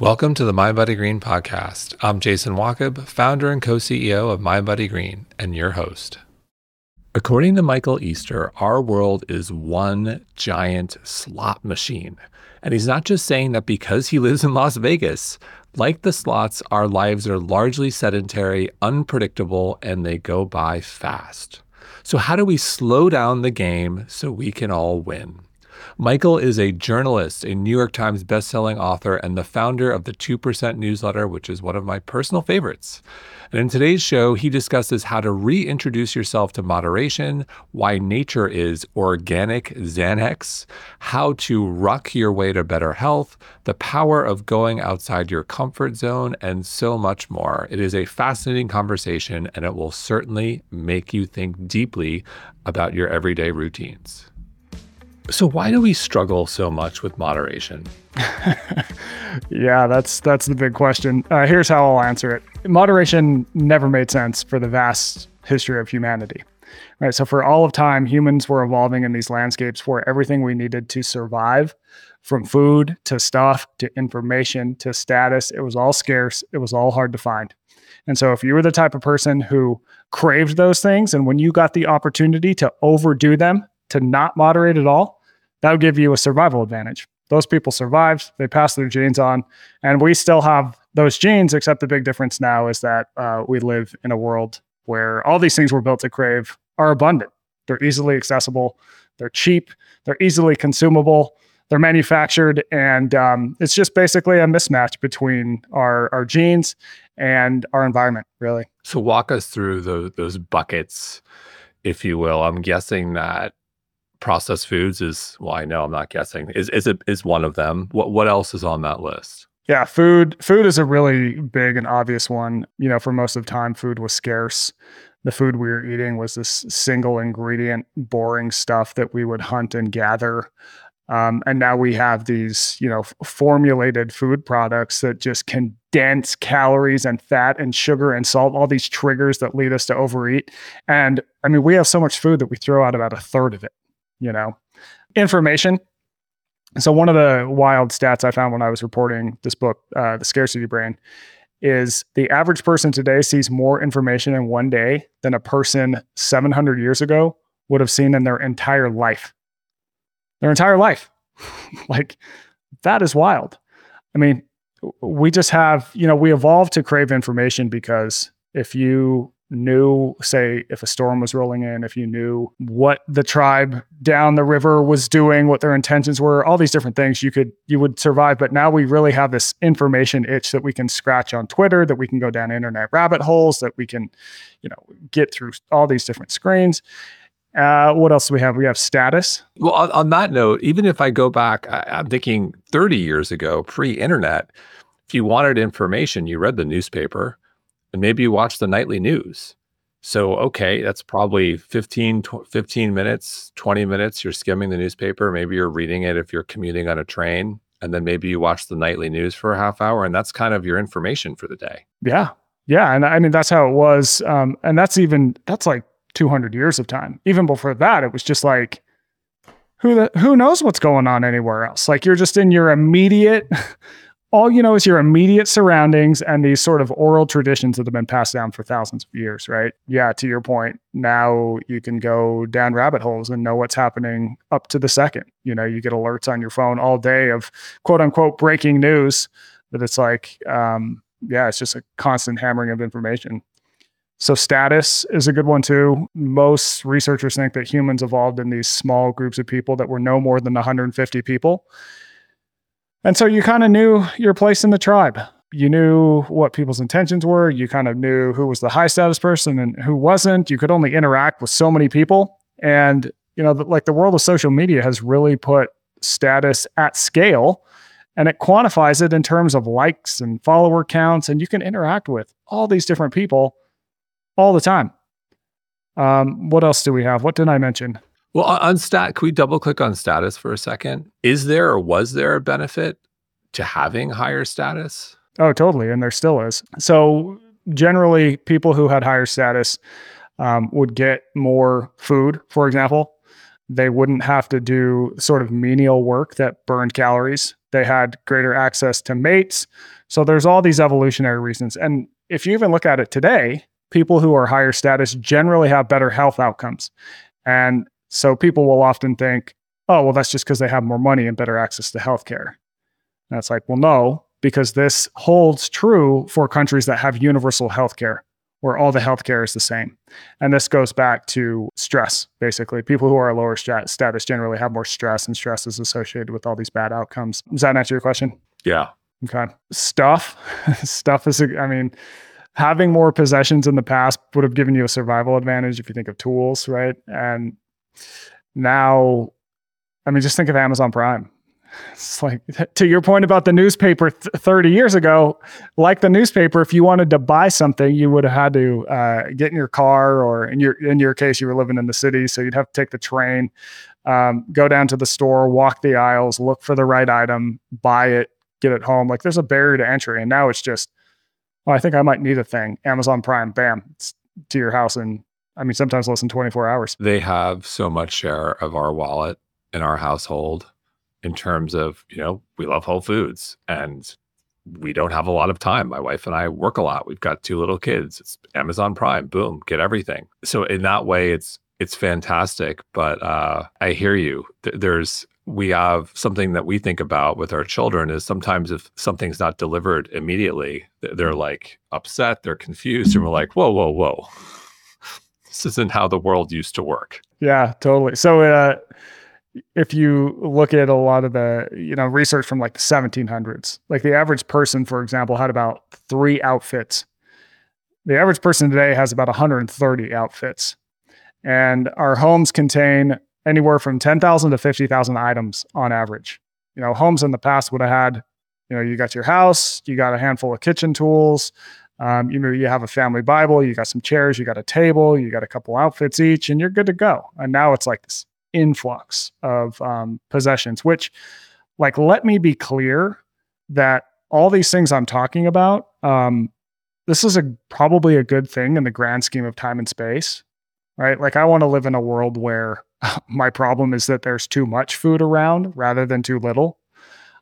Welcome to the My Buddy Green podcast. I'm Jason Wachub, founder and co-CEO of My Buddy Green, and your host. According to Michael Easter, our world is one giant slot machine. And he's not just saying that because he lives in Las Vegas. Like the slots, our lives are largely sedentary, unpredictable, and they go by fast. So how do we slow down the game so we can all win? Michael is a journalist, a New York Times bestselling author, and the founder of the 2% newsletter, which is one of my personal favorites. And in today's show, he discusses how to reintroduce yourself to moderation, why nature is organic Xanax, how to ruck your way to better health, the power of going outside your comfort zone, and so much more. It is a fascinating conversation, and it will certainly make you think deeply about your everyday routines. So why do we struggle so much with moderation? Yeah, that's the big question. Here's how I'll answer it. Moderation never made sense for the vast history of humanity. Right, so for all of time, humans were evolving in these landscapes where everything we needed to survive, from food to stuff to information to status, it was all scarce, it was all hard to find. And so if you were the type of person who craved those things, and when you got the opportunity to overdo them, to not moderate at all, that would give you a survival advantage. Those people survived, they passed their genes on, and we still have those genes, except the big difference now is that we live in a world where all these things we're built to crave are abundant. They're easily accessible, they're cheap, they're easily consumable, they're manufactured, and it's just basically a mismatch between our genes and our environment, really. So walk us through those buckets, if you will. I'm guessing that processed foods is, well, I know I'm not guessing, is one of them. What else is on that list? Yeah, food is a really big and obvious one. You know, for most of the time, food was scarce. The food we were eating was this single ingredient, boring stuff that we would hunt and gather. And now we have these, you know, formulated food products that just condense calories and fat and sugar and salt, all these triggers that lead us to overeat. And I mean, we have so much food that we throw out about a third of it. You know, information. So one of the wild stats I found when I was reporting this book, The Scarcity Brain, is the average person today sees more information in one day than a person 700 years ago would have seen in their entire life. Their entire life. Like, that is wild. I mean, we just have, you know, we evolved to crave information because if you knew, say, if a storm was rolling in, if you knew what the tribe down the river was doing, what their intentions were, all these different things, you would survive. But now we really have this information itch that we can scratch on Twitter, that we can go down internet rabbit holes, that we can, you know, get through all these different screens. What else do we have? We have status. Well, on that note, even if I go back, I'm thinking 30 years ago, pre-internet, if you wanted information, you read the newspaper. And maybe you watch the nightly news. So, okay, that's probably 15 minutes, 20 minutes. You're skimming the newspaper. Maybe you're reading it if you're commuting on a train. And then maybe you watch the nightly news for a half hour. And that's kind of your information for the day. Yeah. Yeah. And I mean, that's how it was. And that's like 200 years of time. Even before that, it was just like, who knows what's going on anywhere else? Like, you're just in your immediate... All you know is your immediate surroundings and these sort of oral traditions that have been passed down for thousands of years, right? Yeah, to your point, now you can go down rabbit holes and know what's happening up to the second. You know, you get alerts on your phone all day of quote unquote breaking news, but it's like, it's just a constant hammering of information. So status is a good one too. Most researchers think that humans evolved in these small groups of people that were no more than 150 people. And so you kind of knew your place in the tribe. You knew what people's intentions were. You kind of knew who was the high status person and who wasn't. You could only interact with so many people. And, you know, like the world of social media has really put status at scale, and it quantifies it in terms of likes and follower counts. And you can interact with all these different people all the time. What else do we have? What did I mention? Well, can we double click on status for a second? Is there or was there a benefit to having higher status? Oh, totally. And there still is. So generally, people who had higher status would get more food, for example. They wouldn't have to do sort of menial work that burned calories. They had greater access to mates. So there's all these evolutionary reasons. And if you even look at it today, people who are higher status generally have better health outcomes. And so people will often think, oh, well, that's just because they have more money and better access to healthcare. And it's like, well, no, because this holds true for countries that have universal healthcare, where all the healthcare is the same. And this goes back to stress, basically. People who are lower status generally have more stress, and stress is associated with all these bad outcomes. Does that answer your question? Yeah. Okay. Stuff is, I mean, having more possessions in the past would have given you a survival advantage if you think of tools, right? And now, I mean, just think of Amazon Prime. It's like, to your point about the newspaper 30 years ago, like the newspaper, if you wanted to buy something, you would have had to get in your car, or in your case, you were living in the city, so you'd have to take the train, go down to the store, walk the aisles, look for the right item, buy it, get it home. Like, there's a barrier to entry. And now it's just, well, I think I might need a thing. Amazon Prime, bam, it's to your house. And I mean, sometimes less than 24 hours. They have so much share of our wallet in our household. In terms of, you know, we love Whole Foods and we don't have a lot of time. My wife and I work a lot. We've got two little kids. It's Amazon Prime, boom, get everything. So in that way, it's fantastic. But I hear you. We have something that we think about with our children is sometimes if something's not delivered immediately, they're like upset, they're confused, and we're like, whoa. This isn't how the world used to work. Yeah, totally. So, if you look at a lot of the, you know, research from like the 1700s, like the average person, for example, had about 3 outfits. The average person today has about 130 outfits. And our homes contain anywhere from 10,000 to 50,000 items on average. You know, homes in the past would have had, you know, you got your house, you got a handful of kitchen tools, you have a family Bible, you got some chairs, you got a table, you got a couple outfits each, and you're good to go. And now it's like this influx of possessions, which, like, let me be clear that all these things I'm talking about, this is probably a good thing in the grand scheme of time and space, right? Like, I want to live in a world where my problem is that there's too much food around rather than too little.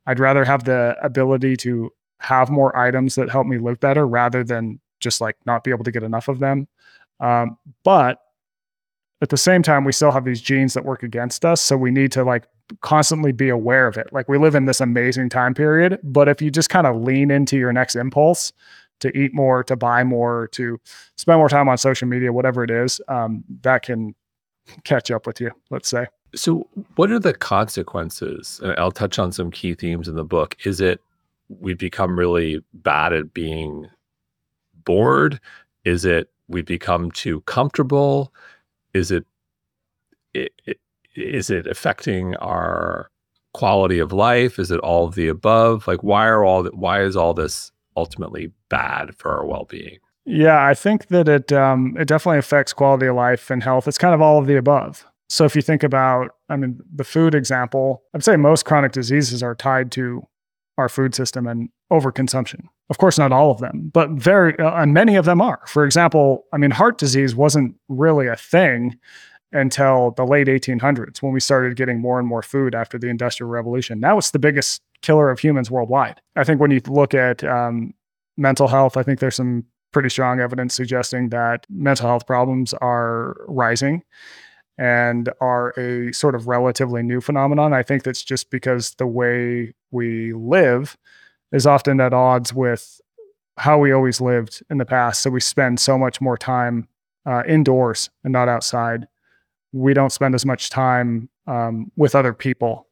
I'd rather have the ability to have more items that help me live better rather than just like not be able to get enough of them. But at the same time, we still have these genes that work against us. So we need to like constantly be aware of it. Like, we live in this amazing time period, but if you just kind of lean into your next impulse to eat more, to buy more, to spend more time on social media, whatever it is, that can catch up with you, let's say. So what are the consequences? And I'll touch on some key themes in the book. Is it we've become really bad at being bored? Is it we've become too comfortable? Is it affecting our quality of life? Is it all of the above? Like, why is all this ultimately bad for our well-being? Yeah, I think that it definitely affects quality of life and health. It's kind of all of the above. So if you think about, I mean, the food example, I'd say most chronic diseases are tied to our food system and overconsumption. Of course, not all of them, but and many of them are. For example, I mean, heart disease wasn't really a thing until the late 1800s when we started getting more and more food after the Industrial Revolution. Now it's the biggest killer of humans worldwide. I think when you look at mental health, I think there's some pretty strong evidence suggesting that mental health problems are rising and are a sort of relatively new phenomenon. I think that's just because the way we live is often at odds with how we always lived in the past. So we spend so much more time indoors and not outside. We don't spend as much time with other people.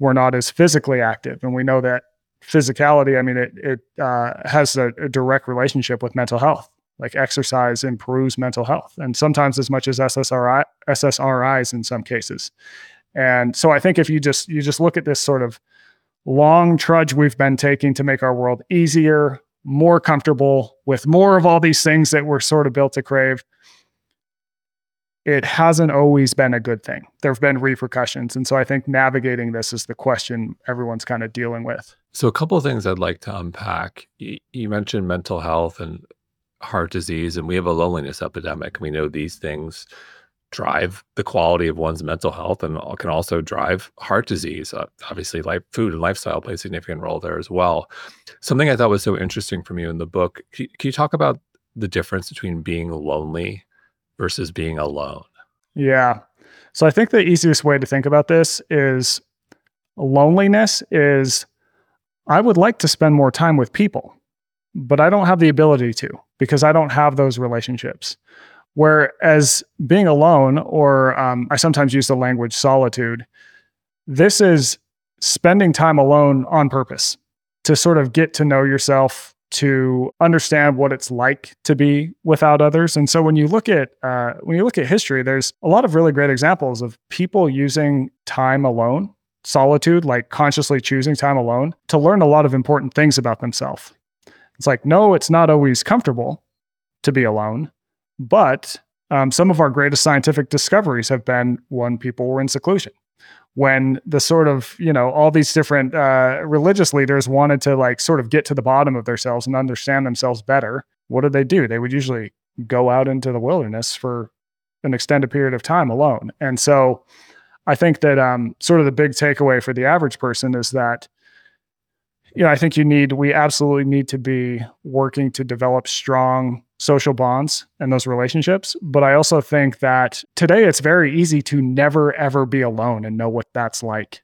We're not as physically active. And we know that physicality, I mean, it has a direct relationship with mental health. Like, exercise improves mental health, and sometimes as much as SSRIs in some cases. And so I think if you just look at this sort of long trudge we've been taking to make our world easier, more comfortable, with more of all these things that we're sort of built to crave, it hasn't always been a good thing. There have been repercussions. And so I think navigating this is the question everyone's kind of dealing with. So a couple of things I'd like to unpack. You mentioned mental health and heart disease, and we have a loneliness epidemic. We know these things drive the quality of one's mental health and can also drive heart disease. Obviously, food and lifestyle play a significant role there as well. Something I thought was so interesting from you in the book, can you talk about the difference between being lonely versus being alone? Yeah. So I think the easiest way to think about this is loneliness is, I would like to spend more time with people, but I don't have the ability to because I don't have those relationships. Whereas being alone, or I sometimes use the language solitude, this is spending time alone on purpose to sort of get to know yourself, to understand what it's like to be without others. And so when you look at history, there's a lot of really great examples of people using time alone, solitude, like consciously choosing time alone, to learn a lot of important things about themselves. It's like, no, it's not always comfortable to be alone, but some of our greatest scientific discoveries have been when people were in seclusion, when the sort of, all these different religious leaders wanted to sort of get to the bottom of themselves and understand themselves better. What do? They would usually go out into the wilderness for an extended period of time alone. And so I think that sort of the big takeaway for the average person is that, I think we absolutely need to be working to develop strong social bonds and those relationships. But I also think that today it's very easy to never, ever be alone and know what that's like.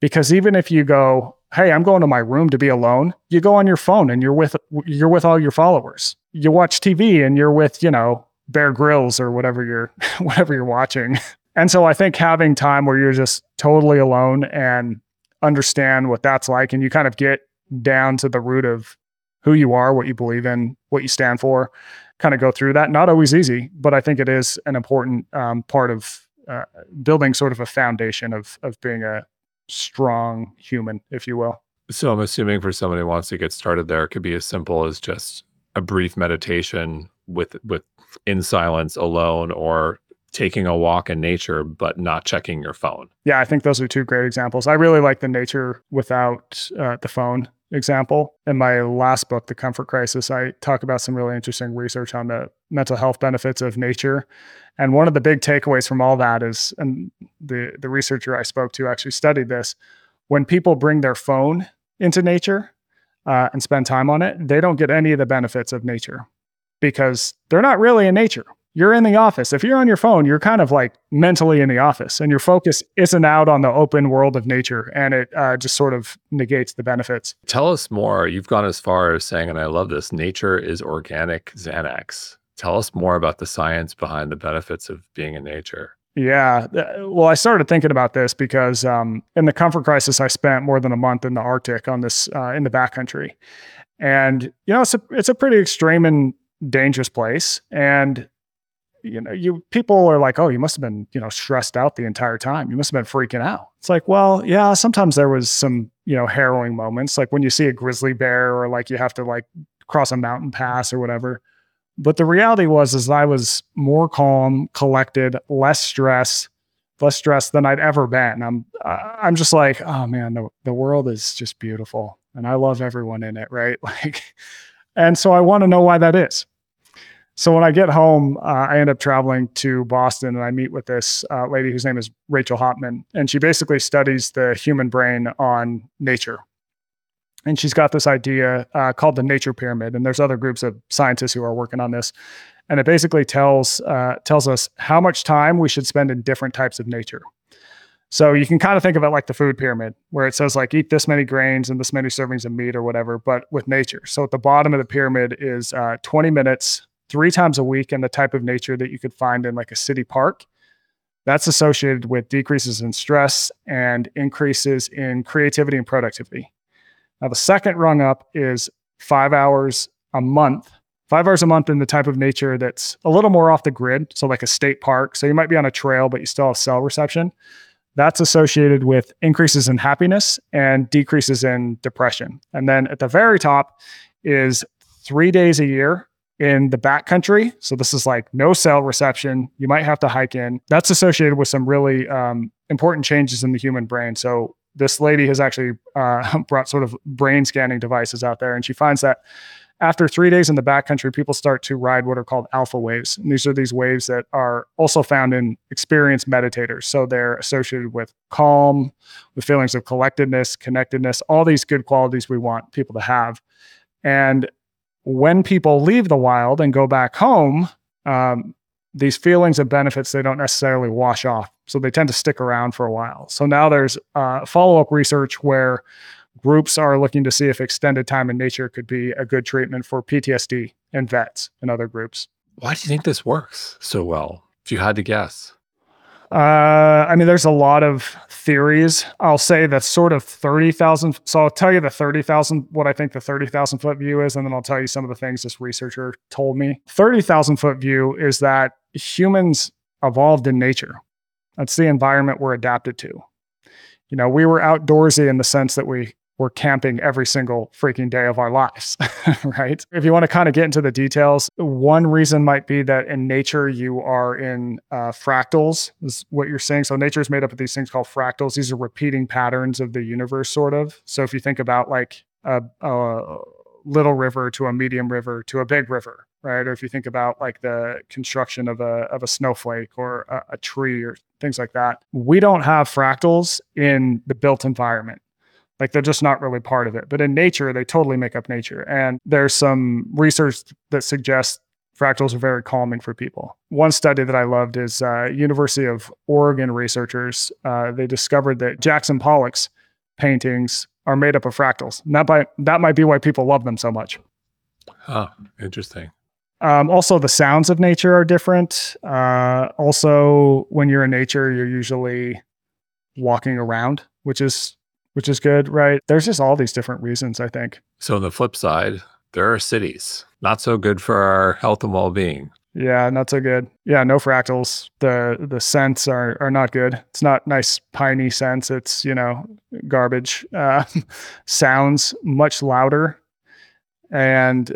Because even if you go, hey, I'm going to my room to be alone, you go on your phone and you're with all your followers. You watch TV and you're with, Bear Grylls or whatever you're watching. And so I think having time where you're just totally alone and understand what that's like, and you kind of get down to the root of who you are, what you believe in, what you stand for, kind of go through that. Not always easy, but I think it is an important part of building sort of a foundation of being a strong human, if you will. So I'm assuming for someone who wants to get started there, it could be as simple as just a brief meditation with in silence alone, or taking a walk in nature, but not checking your phone. Yeah, I think those are two great examples. I really like the nature without the phone example. In my last book, The Comfort Crisis, I talk about some really interesting research on the mental health benefits of nature. And one of the big takeaways from all that is, and the researcher I spoke to actually studied this, when people bring their phone into nature and spend time on it, they don't get any of the benefits of nature because they're not really in nature. You're in the office. If you're on your phone, you're kind of mentally in the office and your focus isn't out on the open world of nature, and it just sort of negates the benefits. Tell us more. You've gone as far as saying, and I love this, nature is organic Xanax. Tell us more about the science behind the benefits of being in nature. Yeah. Well, I started thinking about this because in The Comfort Crisis, I spent more than a month in the Arctic on this, in the backcountry. And, it's a pretty extreme and dangerous place. And people are like, oh, you must have been, stressed out the entire time. You must have been freaking out. It's like, well, yeah, sometimes there was some, harrowing moments, like when you see a grizzly bear or you have to cross a mountain pass or whatever. But the reality was I was more calm, collected, less stressed than I'd ever been. I'm just like, oh man, the world is just beautiful and I love everyone in it. Right. And so I want to know why that is. So when I get home, I end up traveling to Boston and I meet with this lady whose name is Rachel Hopman. And she basically studies the human brain on nature. And she's got this idea called the nature pyramid. And there's other groups of scientists who are working on this. And it basically tells us how much time we should spend in different types of nature. So you can kind of think of it like the food pyramid, where it says eat this many grains and this many servings of meat or whatever, but with nature. So at the bottom of the pyramid is 20 minutes 3 times a week, and the type of nature that you could find in a city park. That's associated with decreases in stress and increases in creativity and productivity. Now, the second rung up is 5 hours a month in the type of nature that's a little more off the grid. So a state park. So you might be on a trail, but you still have cell reception. That's associated with increases in happiness and decreases in depression. And then at the very top is 3 days a year. In the backcountry, so this is no cell reception. You might have to hike in. That's associated with some really important changes in the human brain. So this lady has actually brought sort of brain scanning devices out there, and she finds that After 3 days in the backcountry, people start to ride what are called alpha waves. And these are these waves that are also found in experienced meditators. So they're associated with calm, with feelings of collectedness, connectedness, all these good qualities we want people to have. And when people leave the wild and go back home, these feelings and benefits, they don't necessarily wash off. So they tend to stick around for a while. So now there's follow-up research where groups are looking to see if extended time in nature could be a good treatment for PTSD in vets and other groups. Why do you think this works so well, if you had to guess? I mean, there's a lot of theories. I'll say that sort of 30,000. So I'll tell you the 30,000, what I think the 30,000 foot view is, and then I'll tell you some of the things this researcher told me. 30,000 foot view is that humans evolved in nature. That's the environment we're adapted to. You know, we were outdoorsy in the sense that we were camping every single freaking day of our lives, right? If you want to kind of get into the details, one reason might be that in nature, you are in fractals is what you're saying. So nature is made up of these things called fractals. These are repeating patterns of the universe, sort of. So if you think about like a little river to a medium river to a big river, right? Or if you think about like the construction of a snowflake or a tree or things like that, we don't have fractals in the built environment. Like they're just not really part of it. But in nature, they totally make up nature. And there's some research that suggests fractals are very calming for people. One study that I loved is University of Oregon researchers. They discovered that Jackson Pollock's paintings are made up of fractals. That might be why people love them so much. Oh, interesting. Also, the sounds of nature are different. Also, when you're in nature, you're usually walking around, which is good, right? There's just all these different reasons, I think. So on the flip side, there are cities. Not so good for our health and well-being. Yeah, not so good. Yeah, no fractals. The scents are not good. It's not nice, piney scents. It's, you know, garbage. Sounds much louder. And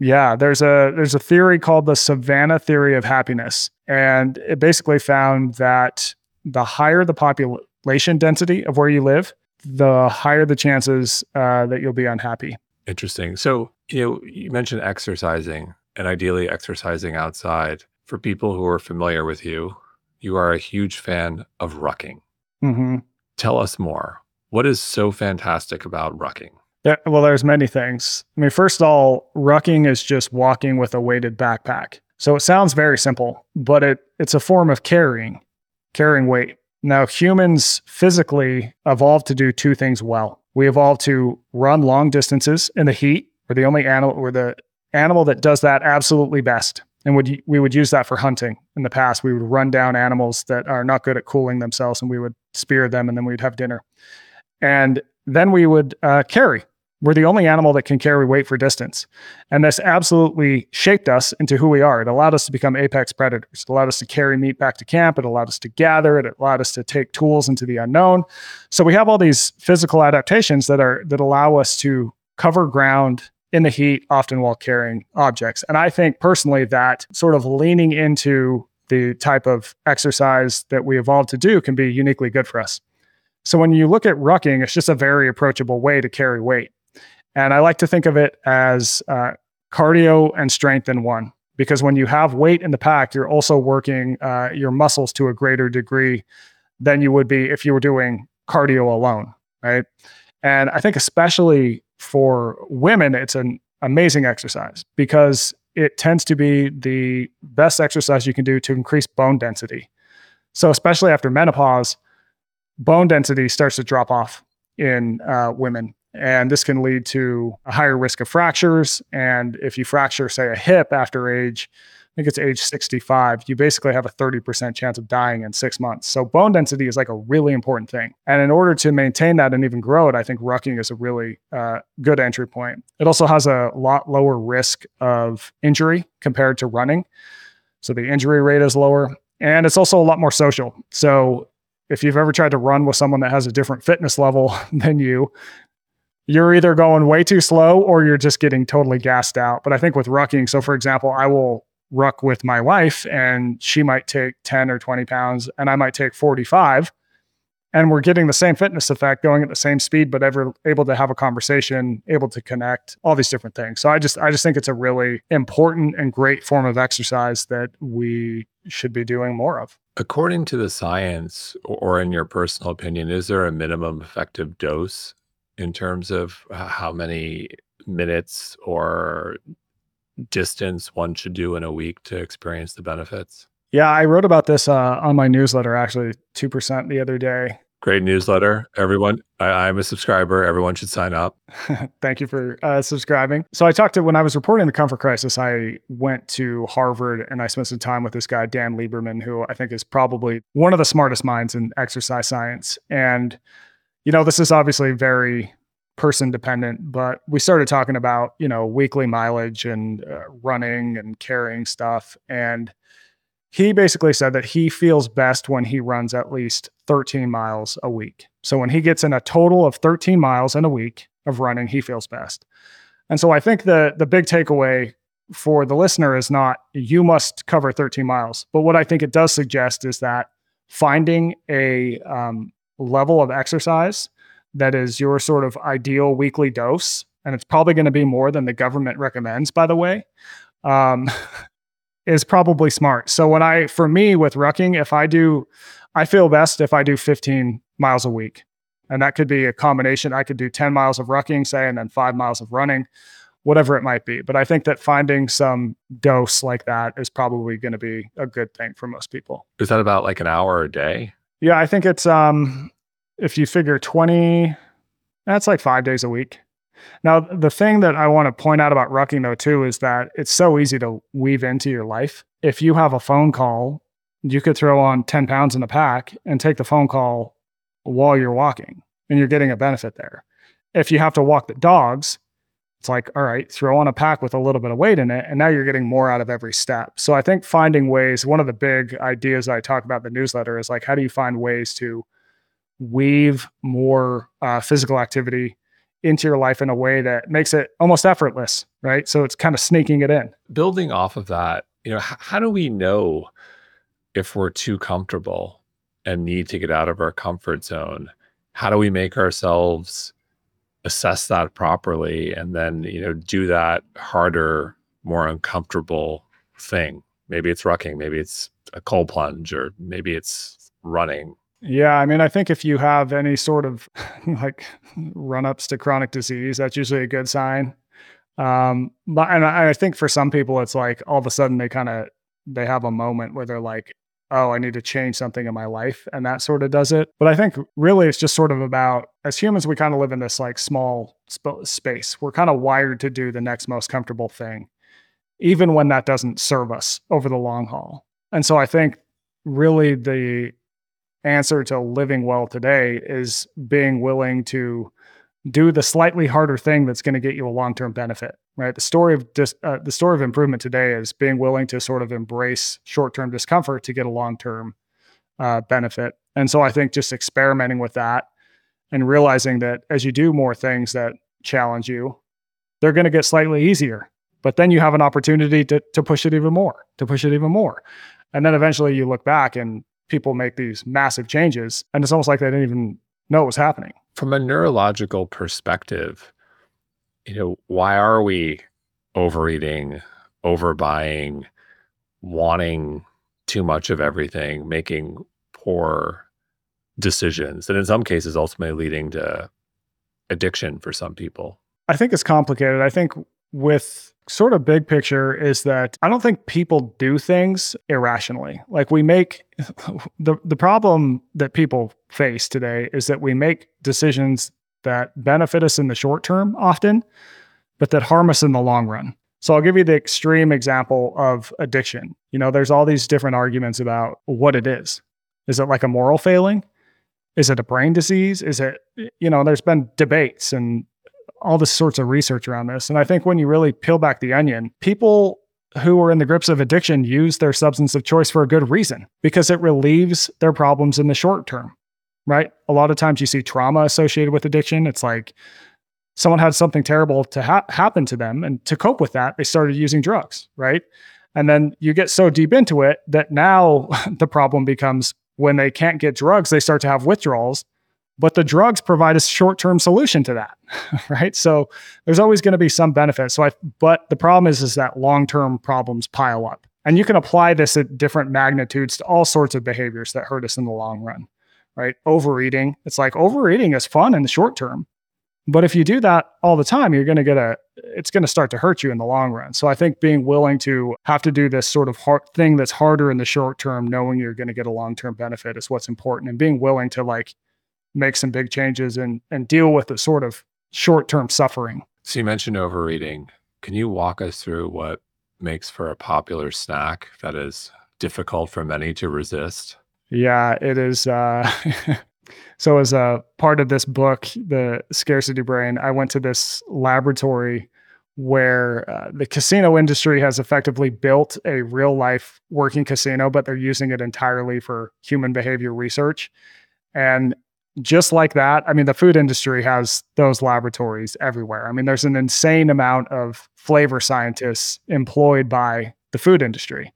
yeah, there's a theory called the Savannah Theory of Happiness. And it basically found that the higher the population density of where you live, the higher the chances that you'll be unhappy. Interesting. So, you mentioned exercising and ideally exercising outside. For people who are familiar with you, you are a huge fan of rucking. Mm-hmm. Tell us more. What is so fantastic about rucking? Yeah, well, there's many things. I mean, first of all, rucking is just walking with a weighted backpack. So it sounds very simple, but it's a form of carrying weight. Now, humans physically evolved to do two things well. We evolved to run long distances in the heat. We're the animal that does that absolutely best. And we would use that for hunting. In the past, we would run down animals that are not good at cooling themselves, and we would spear them, and then we'd have dinner. And then we would carry. We're the only animal that can carry weight for distance. And this absolutely shaped us into who we are. It allowed us to become apex predators. It allowed us to carry meat back to camp. It allowed us to gather it. It allowed us to take tools into the unknown. So we have all these physical adaptations that allow us to cover ground in the heat, often while carrying objects. And I think personally that sort of leaning into the type of exercise that we evolved to do can be uniquely good for us. So when you look at rucking, it's just a very approachable way to carry weight. And I like to think of it as cardio and strength in one, because when you have weight in the pack, you're also working your muscles to a greater degree than you would be if you were doing cardio alone, right? And I think especially for women, it's an amazing exercise because it tends to be the best exercise you can do to increase bone density. So especially after menopause, bone density starts to drop off in women. And this can lead to a higher risk of fractures. And if you fracture, say, a hip after age 65, you basically have a 30% chance of dying in 6 months. So bone density is like a really important thing. And in order to maintain that and even grow it, I think rucking is a really good entry point. It also has a lot lower risk of injury compared to running. So the injury rate is lower. And it's also a lot more social. So if you've ever tried to run with someone that has a different fitness level than you, you're either going way too slow or you're just getting totally gassed out. But I think with rucking, so for example, I will ruck with my wife and she might take 10 or 20 pounds and I might take 45. And we're getting the same fitness effect, going at the same speed, but ever able to have a conversation, able to connect, all these different things. So I just think it's a really important and great form of exercise that we should be doing more of. According to the science, or in your personal opinion, is there a minimum effective dose in terms of how many minutes or distance one should do in a week to experience the benefits? Yeah, I wrote about this on my newsletter, actually, 2% the other day. Great newsletter, everyone. I'm a subscriber. Everyone should sign up. Thank you for subscribing. So when I was reporting The Comfort Crisis, I went to Harvard and I spent some time with this guy, Dan Lieberman, who I think is probably one of the smartest minds in exercise science. And, this is obviously very person dependent, but we started talking about, weekly mileage and running and carrying stuff. And he basically said that he feels best when he runs at least 13 miles a week. So when he gets in a total of 13 miles in a week of running, he feels best. And so I think the big takeaway for the listener is not, you must cover 13 miles. But what I think it does suggest is that finding a level of exercise that is your sort of ideal weekly dose, and it's probably going to be more than the government recommends, by the way, is probably smart. So for me with rucking, I feel best if I do 15 miles a week. And that could be a combination. I could do 10 miles of rucking, say, and then 5 miles of running, whatever it might be. But I think that finding some dose like that is probably going to be a good thing for most people. Is that about like an hour a day? Yeah, I think it's, if you figure 20, that's like 5 days a week. Now, the thing that I want to point out about rucking, though, too, is that it's so easy to weave into your life. If you have a phone call, you could throw on 10 pounds in a pack and take the phone call while you're walking, and you're getting a benefit there. If you have to walk the dogs, it's like, all right, throw on a pack with a little bit of weight in it, and now you're getting more out of every step. So I think finding ways, one of the big ideas I talk about in the newsletter is like, how do you find ways to weave more physical activity into your life in a way that makes it almost effortless, right? So it's kind of sneaking it in. Building off of that, how do we know if we're too comfortable and need to get out of our comfort zone? How do we make ourselves assess that properly and then, do that harder, more uncomfortable thing? Maybe it's rucking, maybe it's a cold plunge, or maybe it's running. Yeah, I mean, I think if you have any sort of like run-ups to chronic disease, that's usually a good sign. And I think for some people, it's like all of a sudden they have a moment where they're like, oh, I need to change something in my life. And that sort of does it. But I think really it's just sort of about, as humans, we kind of live in this like small space. We're kind of wired to do the next most comfortable thing, even when that doesn't serve us over the long haul. And so I think really the answer to living well today is being willing to do the slightly harder thing that's going to get you a long-term benefit, right? The story of improvement today is being willing to sort of embrace short-term discomfort to get a long-term benefit. And so I think just experimenting with that and realizing that as you do more things that challenge you, they're going to get slightly easier, but then you have an opportunity to push it even more, And then eventually you look back and people make these massive changes, and it's almost like they didn't even know it was happening. From a neurological perspective, why are we overeating, overbuying, wanting too much of everything, making poor decisions, and in some cases ultimately leading to addiction for some people? I think it's complicated. I think with sort of big picture is that I don't think people do things irrationally. Like we make the problem that people face today is that we make decisions that benefit us in the short term often, but that harm us in the long run. So I'll give you the extreme example of addiction. There's all these different arguments about what it is. Is it like a moral failing? Is it a brain disease? Is it, there's been debates and all this sorts of research around this. And I think when you really peel back the onion, people who are in the grips of addiction use their substance of choice for a good reason, because it relieves their problems in the short term, right? A lot of times you see trauma associated with addiction. It's like someone had something terrible to happen to them, and to cope with that, they started using drugs, right? And then you get so deep into it that now the problem becomes when they can't get drugs, they start to have withdrawals, but the drugs provide a short-term solution to that, right? So there's always going to be some benefit. But the problem is that long-term problems pile up. And you can apply this at different magnitudes to all sorts of behaviors that hurt us in the long run, right? Overeating. It's like overeating is fun in the short term. But if you do that all the time, you're going to it's going to start to hurt you in the long run. So I think being willing to have to do this sort of hard thing that's harder in the short term, knowing you're going to get a long-term benefit is what's important, and being willing to like make some big changes and deal with the sort of short-term suffering. So you mentioned overeating. Can you walk us through what makes for a popular snack that is difficult for many to resist? Yeah, it is. So as a part of this book, The Scarcity Brain, I went to this laboratory where the casino industry has effectively built a real life working casino, but they're using it entirely for human behavior research. And just like that, I mean, the food industry has those laboratories everywhere. I mean, there's an insane amount of flavor scientists employed by the food industry.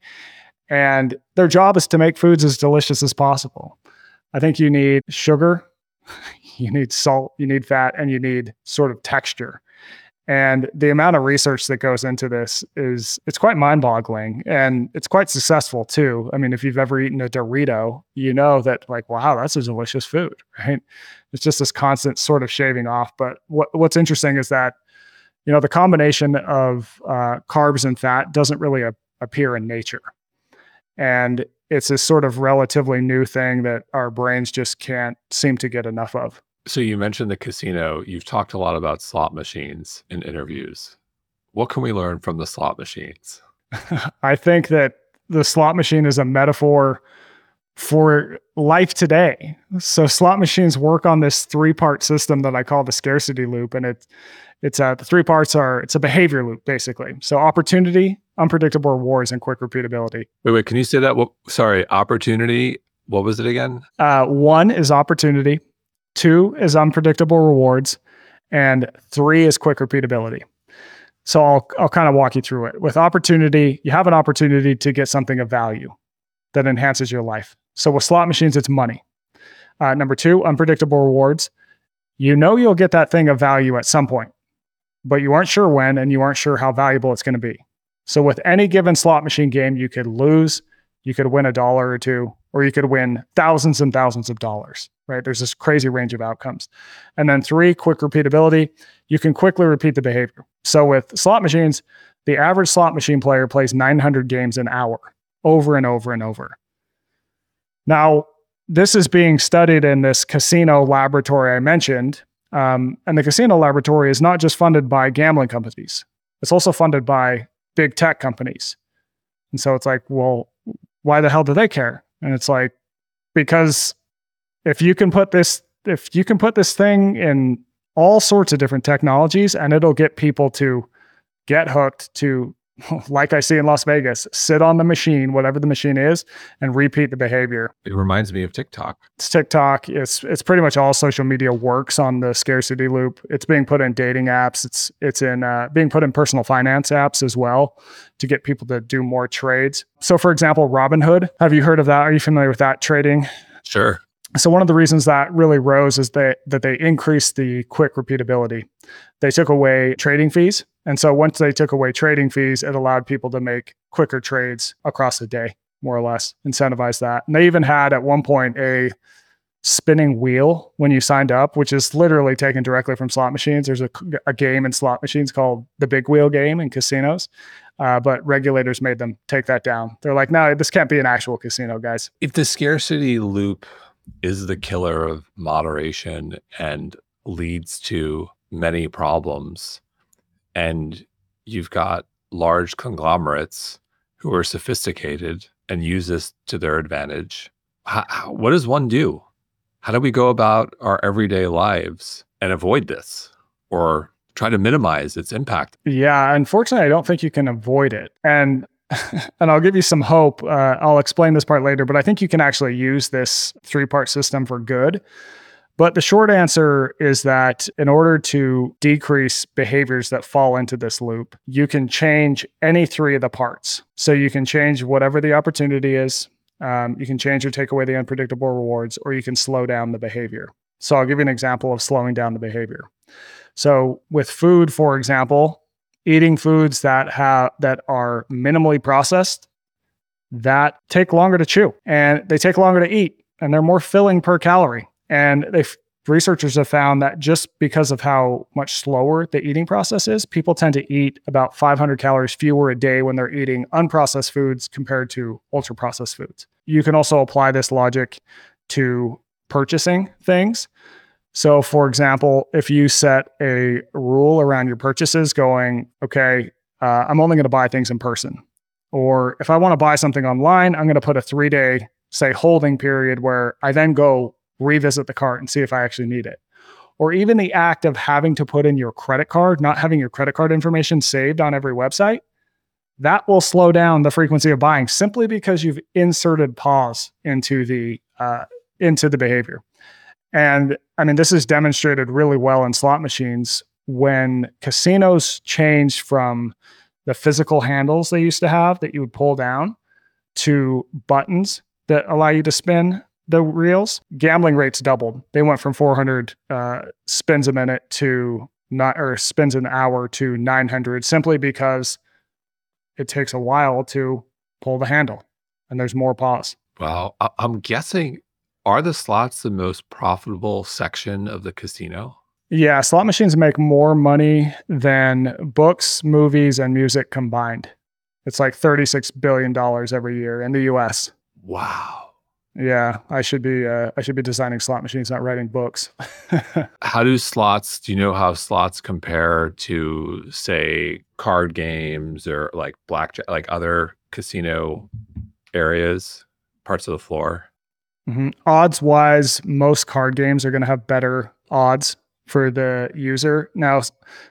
And their job is to make foods as delicious as possible. I think you need sugar, you need salt, you need fat, and you need sort of texture. And the amount of research that goes into this it's quite mind-boggling, and it's quite successful too. I mean, if you've ever eaten a Dorito, you know that like, wow, that's a delicious food, right? It's just this constant sort of shaving off. But what's interesting is that, you know, the combination of carbs and fat doesn't really appear in nature. And it's this sort of relatively new thing that our brains just can't seem to get enough of. So you mentioned the casino. You've talked a lot about slot machines in interviews. What can we learn from the slot machines? I think that the slot machine is a metaphor for life today. So slot machines work on this three-part system that I call the scarcity loop. And the three parts are, it's a behavior loop, basically. So opportunity, unpredictable rewards, and quick repeatability. Wait, can you say that? Sorry, opportunity. What was it again? One is opportunity. Two is unpredictable rewards. And three is quick repeatability. So I'll kind of walk you through it. With opportunity, you have an opportunity to get something of value that enhances your life. So with slot machines, it's money. Number two, unpredictable rewards. You know you'll get that thing of value at some point, but you aren't sure when, and you aren't sure how valuable it's going to be. So with any given slot machine game, you could lose, you could win $1 or $2, or you could win thousands and thousands of dollars, right? There's this crazy range of outcomes. And then three, quick repeatability. You can quickly repeat the behavior. So with slot machines, the average slot machine player plays 900 games an hour, over and over and over. Now, this is being studied in this casino laboratory I mentioned. And the casino laboratory is not just funded by gambling companies. It's also funded by big tech companies. And so it's like, well, why the hell do they care? And it's like, because if you can put this thing in all sorts of different technologies, and it'll get people to get hooked to, like I see in Las Vegas, sit on the machine, whatever the machine is, and repeat the behavior. It reminds me of TikTok. It's TikTok. It's pretty much all social media works on the scarcity loop. It's being put in dating apps. It's being put in personal finance apps as well to get people to do more trades. So for example, Robinhood, have you heard of that? Are you familiar with that trading? Sure. So one of the reasons that really rose is that they increased the quick repeatability. They took away trading fees. And so once they took away trading fees, it allowed people to make quicker trades across the day, more or less, incentivize that. And they even had at one point a spinning wheel when you signed up, which is literally taken directly from slot machines. There's a game in slot machines called the big wheel game in casinos. But regulators made them take that down. They're like, no, this can't be an actual casino, guys. If the scarcity loop is the killer of moderation and leads to many problems, and you've got large conglomerates who are sophisticated and use this to their advantage, what does one do? How do we go about our everyday lives and avoid this or try to minimize its impact? Yeah, unfortunately, I don't think you can avoid it. And I'll give you some hope. I'll explain this part later, but I think you can actually use this three-part system for good. But the short answer is that in order to decrease behaviors that fall into this loop, you can change any three of the parts. So you can change whatever the opportunity is. You can change or take away the unpredictable rewards, or you can slow down the behavior. So I'll give you an example of slowing down the behavior. So with food, for example, eating foods that are minimally processed, that take longer to chew, and they take longer to eat, and they're more filling per calorie. And researchers have found that just because of how much slower the eating process is, people tend to eat about 500 calories fewer a day when they're eating unprocessed foods compared to ultra-processed foods. You can also apply this logic to purchasing things. So for example, if you set a rule around your purchases going, okay, I'm only going to buy things in person. Or if I want to buy something online, I'm going to put a 3-day, say, holding period where I then go revisit the cart and see if I actually need it. Or even the act of having to put in your credit card, not having your credit card information saved on every website, that will slow down the frequency of buying simply because you've inserted pause into the behavior. And I mean, this is demonstrated really well in slot machines. When casinos changed from the physical handles they used to have that you would pull down to buttons that allow you to spin the reels, gambling rates doubled. They went from 400 spins a minute to spins an hour to 900, simply because it takes a while to pull the handle and there's more pause. Wow. I'm guessing, are the slots the most profitable section of the casino? Yeah, slot machines make more money than books, movies, and music combined. It's like $36 billion every year in the US. Wow. Yeah, I should be designing slot machines, not writing books. Do you know how slots compare to, say, card games or like blackjack, like other casino areas, parts of the floor? Mm-hmm. Odds-wise, most card games are going to have better odds for the user. Now,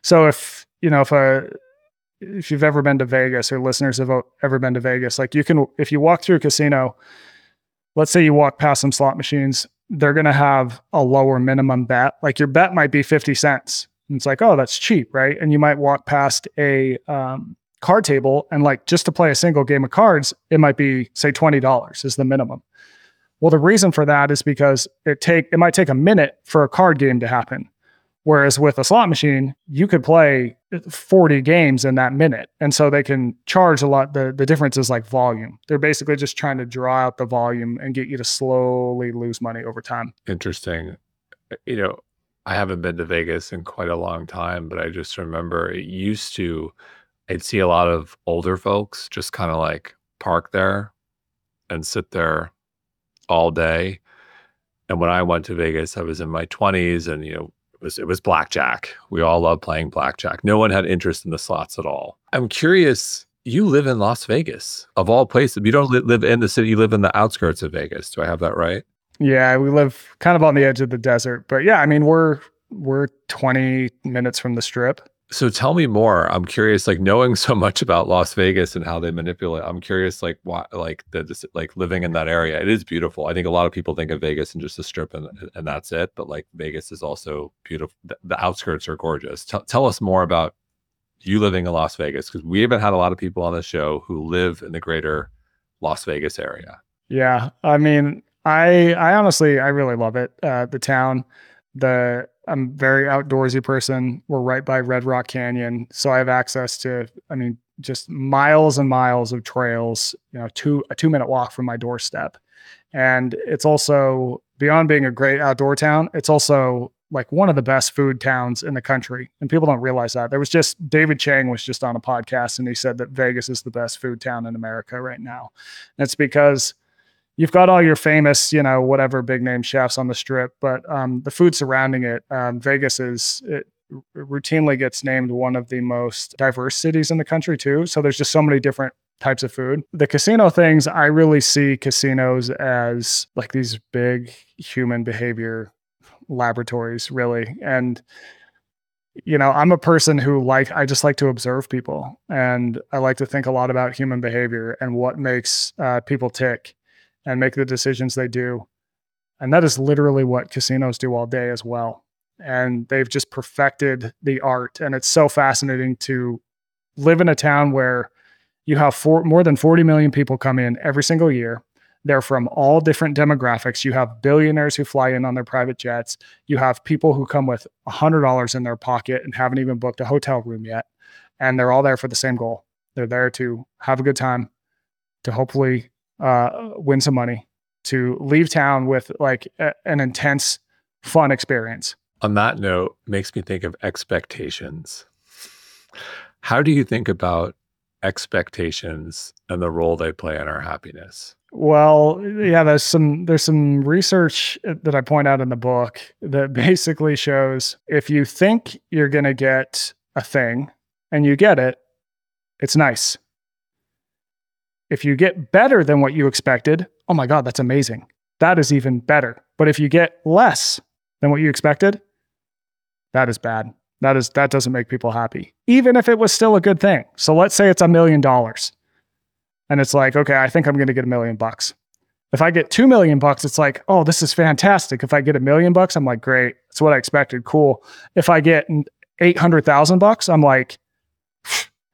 so if you've ever been to Vegas, or listeners have ever been to Vegas, like if you walk through a casino, let's say you walk past some slot machines, they're going to have a lower minimum bet. Like your bet might be 50 cents. And it's like, oh, that's cheap, right? And you might walk past a card table, and like just to play a single game of cards, it might be, say, $20 is the minimum. Well, the reason for that is because it might take a minute for a card game to happen. Whereas with a slot machine, you could play 40 games in that minute. And so they can charge a lot. The difference is like volume. They're basically just trying to draw out the volume and get you to slowly lose money over time. Interesting. You know, I haven't been to Vegas in quite a long time, but I just remember I'd see a lot of older folks just kind of like park there and sit there all day. And when I went to Vegas, I was in my 20s, and, you know, it was blackjack. We all love playing blackjack. No one had interest in the slots at all. I'm curious, you live in Las Vegas, of all places. You don't live in the city, you live in the outskirts of Vegas. Do I have that right? Yeah, we live kind of on the edge of the desert. But yeah, I mean, we're 20 minutes from the Strip. So tell me more. I'm curious, like, knowing so much about Las Vegas and how they manipulate, I'm curious, like, why, like, living in that area. It is beautiful. I think a lot of people think of Vegas and just the Strip and that's it. But like, Vegas is also beautiful. The outskirts are gorgeous. Tell us more about you living in Las Vegas, because we haven't had a lot of people on the show who live in the greater Las Vegas area. Yeah, I mean, I honestly, I really love it. The town, I'm a very outdoorsy person. We're right by Red Rock Canyon. So I have access to, I mean, just miles and miles of trails, you know, a 2-minute walk from my doorstep. And it's also, beyond being a great outdoor town, it's also like one of the best food towns in the country. And people don't realize that. David Chang was just on a podcast, and he said that Vegas is the best food town in America right now. And it's because you've got all your famous, you know, whatever big name chefs on the Strip, but the food surrounding it, Vegas routinely gets named one of the most diverse cities in the country too. So there's just so many different types of food. The casino things, I really see casinos as like these big human behavior laboratories, really. And, you know, I'm a person who I just like to observe people, and I like to think a lot about human behavior and what makes people tick and make the decisions they do. And that is literally what casinos do all day as well. And they've just perfected the art. And it's so fascinating to live in a town where you have more than 40 million people come in every single year. They're from all different demographics. You have billionaires who fly in on their private jets. You have people who come with $100 in their pocket and haven't even booked a hotel room yet. And they're all there for the same goal. They're there to have a good time, to hopefully win some money, to leave town with like an intense, fun experience. On that note, makes me think of expectations. How do you think about expectations and the role they play in our happiness? Well, yeah, there's some research that I point out in the book that basically shows if you think you're going to get a thing and you get it, it's nice. If you get better than what you expected, oh my God, that's amazing. That is even better. But if you get less than what you expected, that is bad. That doesn't make people happy, even if it was still a good thing. So let's say it's $1 million. And it's like, okay, I think I'm going to get $1 million. If I get $2 million, it's like, oh, this is fantastic. If I get $1 million, I'm like, great. It's what I expected. Cool. If I get $800,000, I'm like,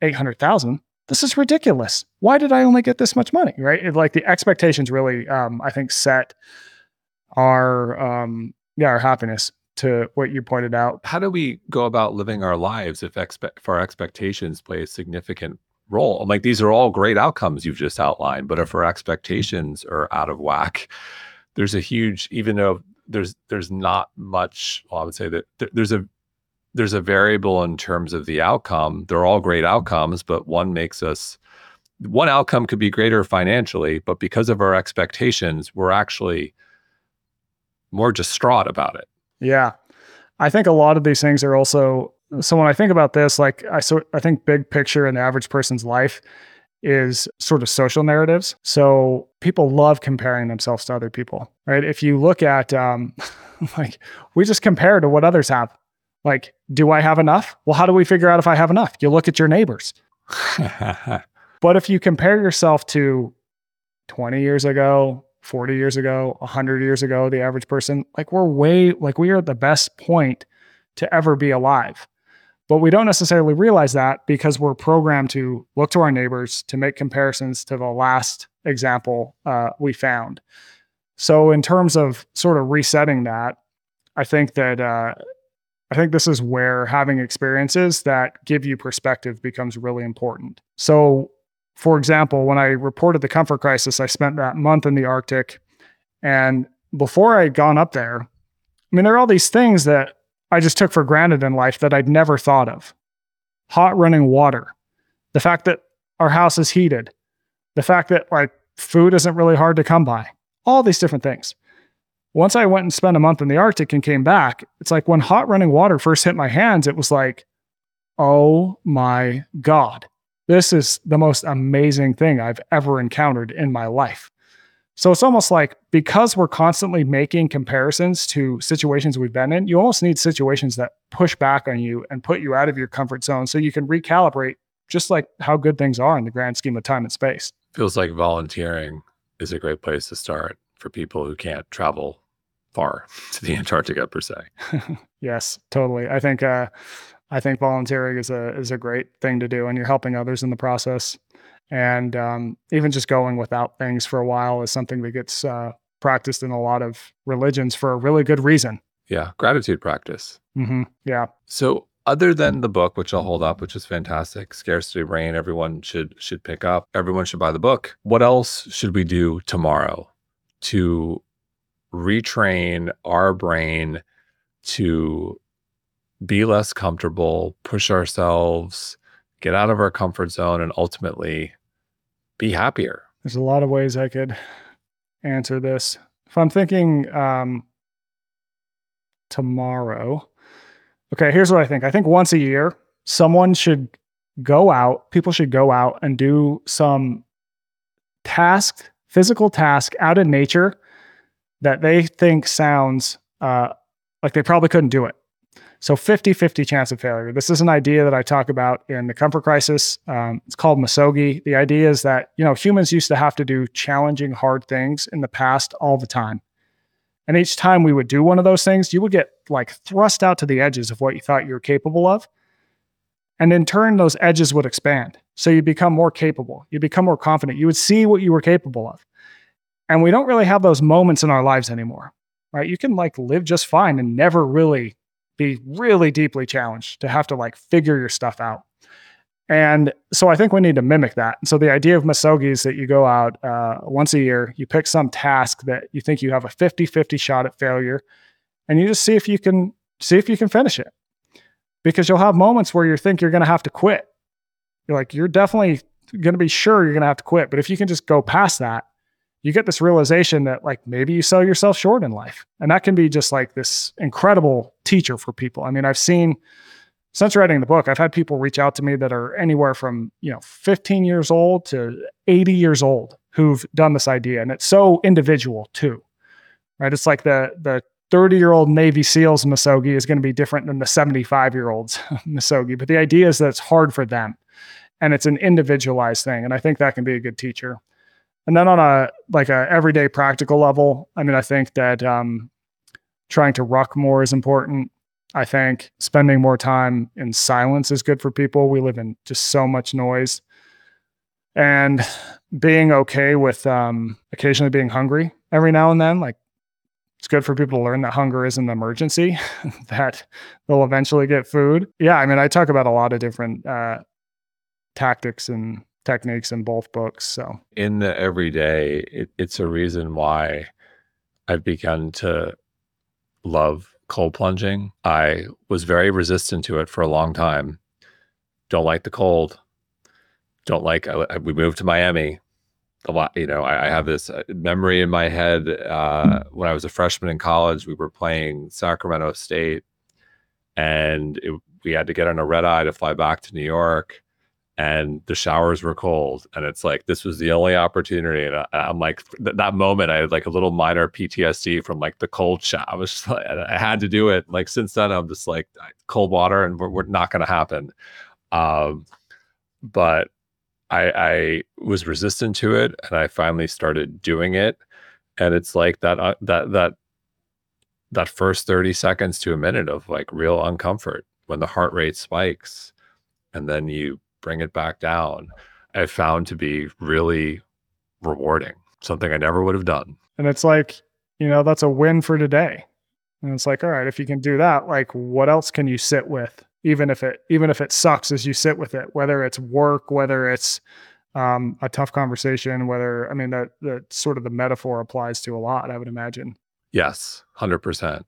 800,000. This is ridiculous. Why did I only get this much money? Right? The expectations really, I think, set our happiness. To what you pointed out, how do we go about living our lives if our expectations play a significant role? Like, these are all great outcomes you've just outlined, but if our expectations are out of whack, there's a huge, even though there's not much, well, I would say that there's a variable in terms of the outcome. They're all great outcomes, but one outcome could be greater financially, but because of our expectations, we're actually more distraught about it. Yeah. I think a lot of these things are also, so when I think about this, I think big picture in the average person's life is sort of social narratives. So people love comparing themselves to other people, right? If you look at, we just compare to what others have. Like, do I have enough? Well, how do we figure out if I have enough? You look at your neighbors. But if you compare yourself to 20 years ago, 40 years ago, 100 years ago, the average person, we are at the best point to ever be alive. But we don't necessarily realize that because we're programmed to look to our neighbors, to make comparisons to the last example we found. So in terms of sort of resetting that, I think this is where having experiences that give you perspective becomes really important. So for example, when I reported The Comfort Crisis, I spent that month in the Arctic. And before I had gone up there, there are all these things that I just took for granted in life that I'd never thought of. Hot running water, the fact that our house is heated, the fact that food isn't really hard to come by, all these different things. Once I went and spent a month in the Arctic and came back, it's like when hot running water first hit my hands, it was like, oh my God. This is the most amazing thing I've ever encountered in my life. So it's almost like because we're constantly making comparisons to situations we've been in, you almost need situations that push back on you and put you out of your comfort zone so you can recalibrate just like how good things are in the grand scheme of time and space. Feels like volunteering is a great place to start for people who can't travel far to the Antarctica per se. Yes, totally. I think volunteering is a great thing to do, and you're helping others in the process. And even just going without things for a while is something that gets practiced in a lot of religions for a really good reason. Yeah, gratitude practice. Mm-hmm. Yeah. So other than the book, which I'll hold up, which is fantastic, Scarcity Brain, everyone should pick up. Everyone should buy the book. What else should we do tomorrow to retrain our brain to be less comfortable, push ourselves, get out of our comfort zone, and ultimately be happier? There's a lot of ways I could answer this. If I'm thinking tomorrow, okay, here's what I think. I think once a year, people should go out and do some physical task out in nature that they think sounds like they probably couldn't do it. So 50-50 chance of failure. This is an idea that I talk about in The Comfort Crisis. It's called misogi. The idea is that, humans used to have to do challenging, hard things in the past all the time. And each time we would do one of those things, you would get thrust out to the edges of what you thought you were capable of. And in turn, those edges would expand. So you become more capable. You become more confident. You would see what you were capable of. And we don't really have those moments in our lives anymore, right? You can like live just fine and never really be really deeply challenged to have to like figure your stuff out. And so I think we need to mimic that. So the idea of misogi is that you go out once a year, you pick some task that you think you have a 50-50 shot at failure, and you just see if you can finish it. Because you'll have moments where you think you're going to have to quit. You're definitely going to be sure you're going to have to quit. But if you can just go past that, you get this realization that like maybe you sell yourself short in life. And that can be just like this incredible teacher for people. I mean, I've seen, since writing the book, I've had people reach out to me that are anywhere from, 15 years old to 80 years old who've done this idea. And it's so individual too, right? It's like the 30-year-old Navy SEAL's misogi is going to be different than the 75-year-old's misogi. But the idea is that it's hard for them and it's an individualized thing. And I think that can be a good teacher. And then on a everyday practical level, I mean, I think that trying to ruck more is important. I think spending more time in silence is good for people. We live in just so much noise. And being okay with occasionally being hungry every now and then, it's good for people to learn that hunger is an emergency, that they'll eventually get food. Yeah, I mean, I talk about a lot of different tactics and techniques in both books. So in the everyday, it's a reason why I've begun to love cold plunging. I was very resistant to it for a long time. Don't like the cold. We moved to Miami. A lot, I have this memory in my head. When I was a freshman in college, we were playing Sacramento State, and we had to get on a red eye to fly back to New York, and the showers were cold. And it's like, this was the only opportunity. And I'm like, that moment, I had like a little minor PTSD from like the cold shower. I was just like, I had to do it. Like since then, I'm just like, cold water, and we're not going to happen. But I was resistant to it, and I finally started doing it. And it's like that first 30 seconds to a minute of like real uncomfort when the heart rate spikes, and then you bring it back down, I found to be really rewarding, something I never would have done. And it's like, that's a win for today. And it's like, all right, if you can do that, like what else can you sit with? Even if it sucks as you sit with it, whether it's work, whether it's a tough conversation, that sort of the metaphor applies to a lot, I would imagine. Yes, 100%.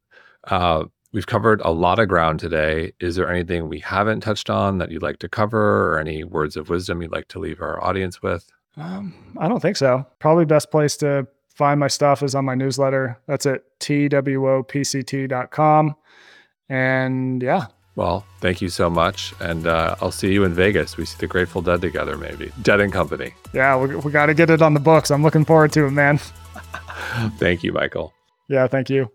We've covered a lot of ground today. Is there anything we haven't touched on that you'd like to cover, or any words of wisdom you'd like to leave our audience with? I don't think so. Probably best place to find my stuff is on my newsletter. That's at twopct.com. And yeah. Well, thank you so much. And I'll see you in Vegas. We see the Grateful Dead together, maybe. Dead and Company. Yeah, we got to get it on the books. I'm looking forward to it, man. Thank you, Michael. Yeah, thank you.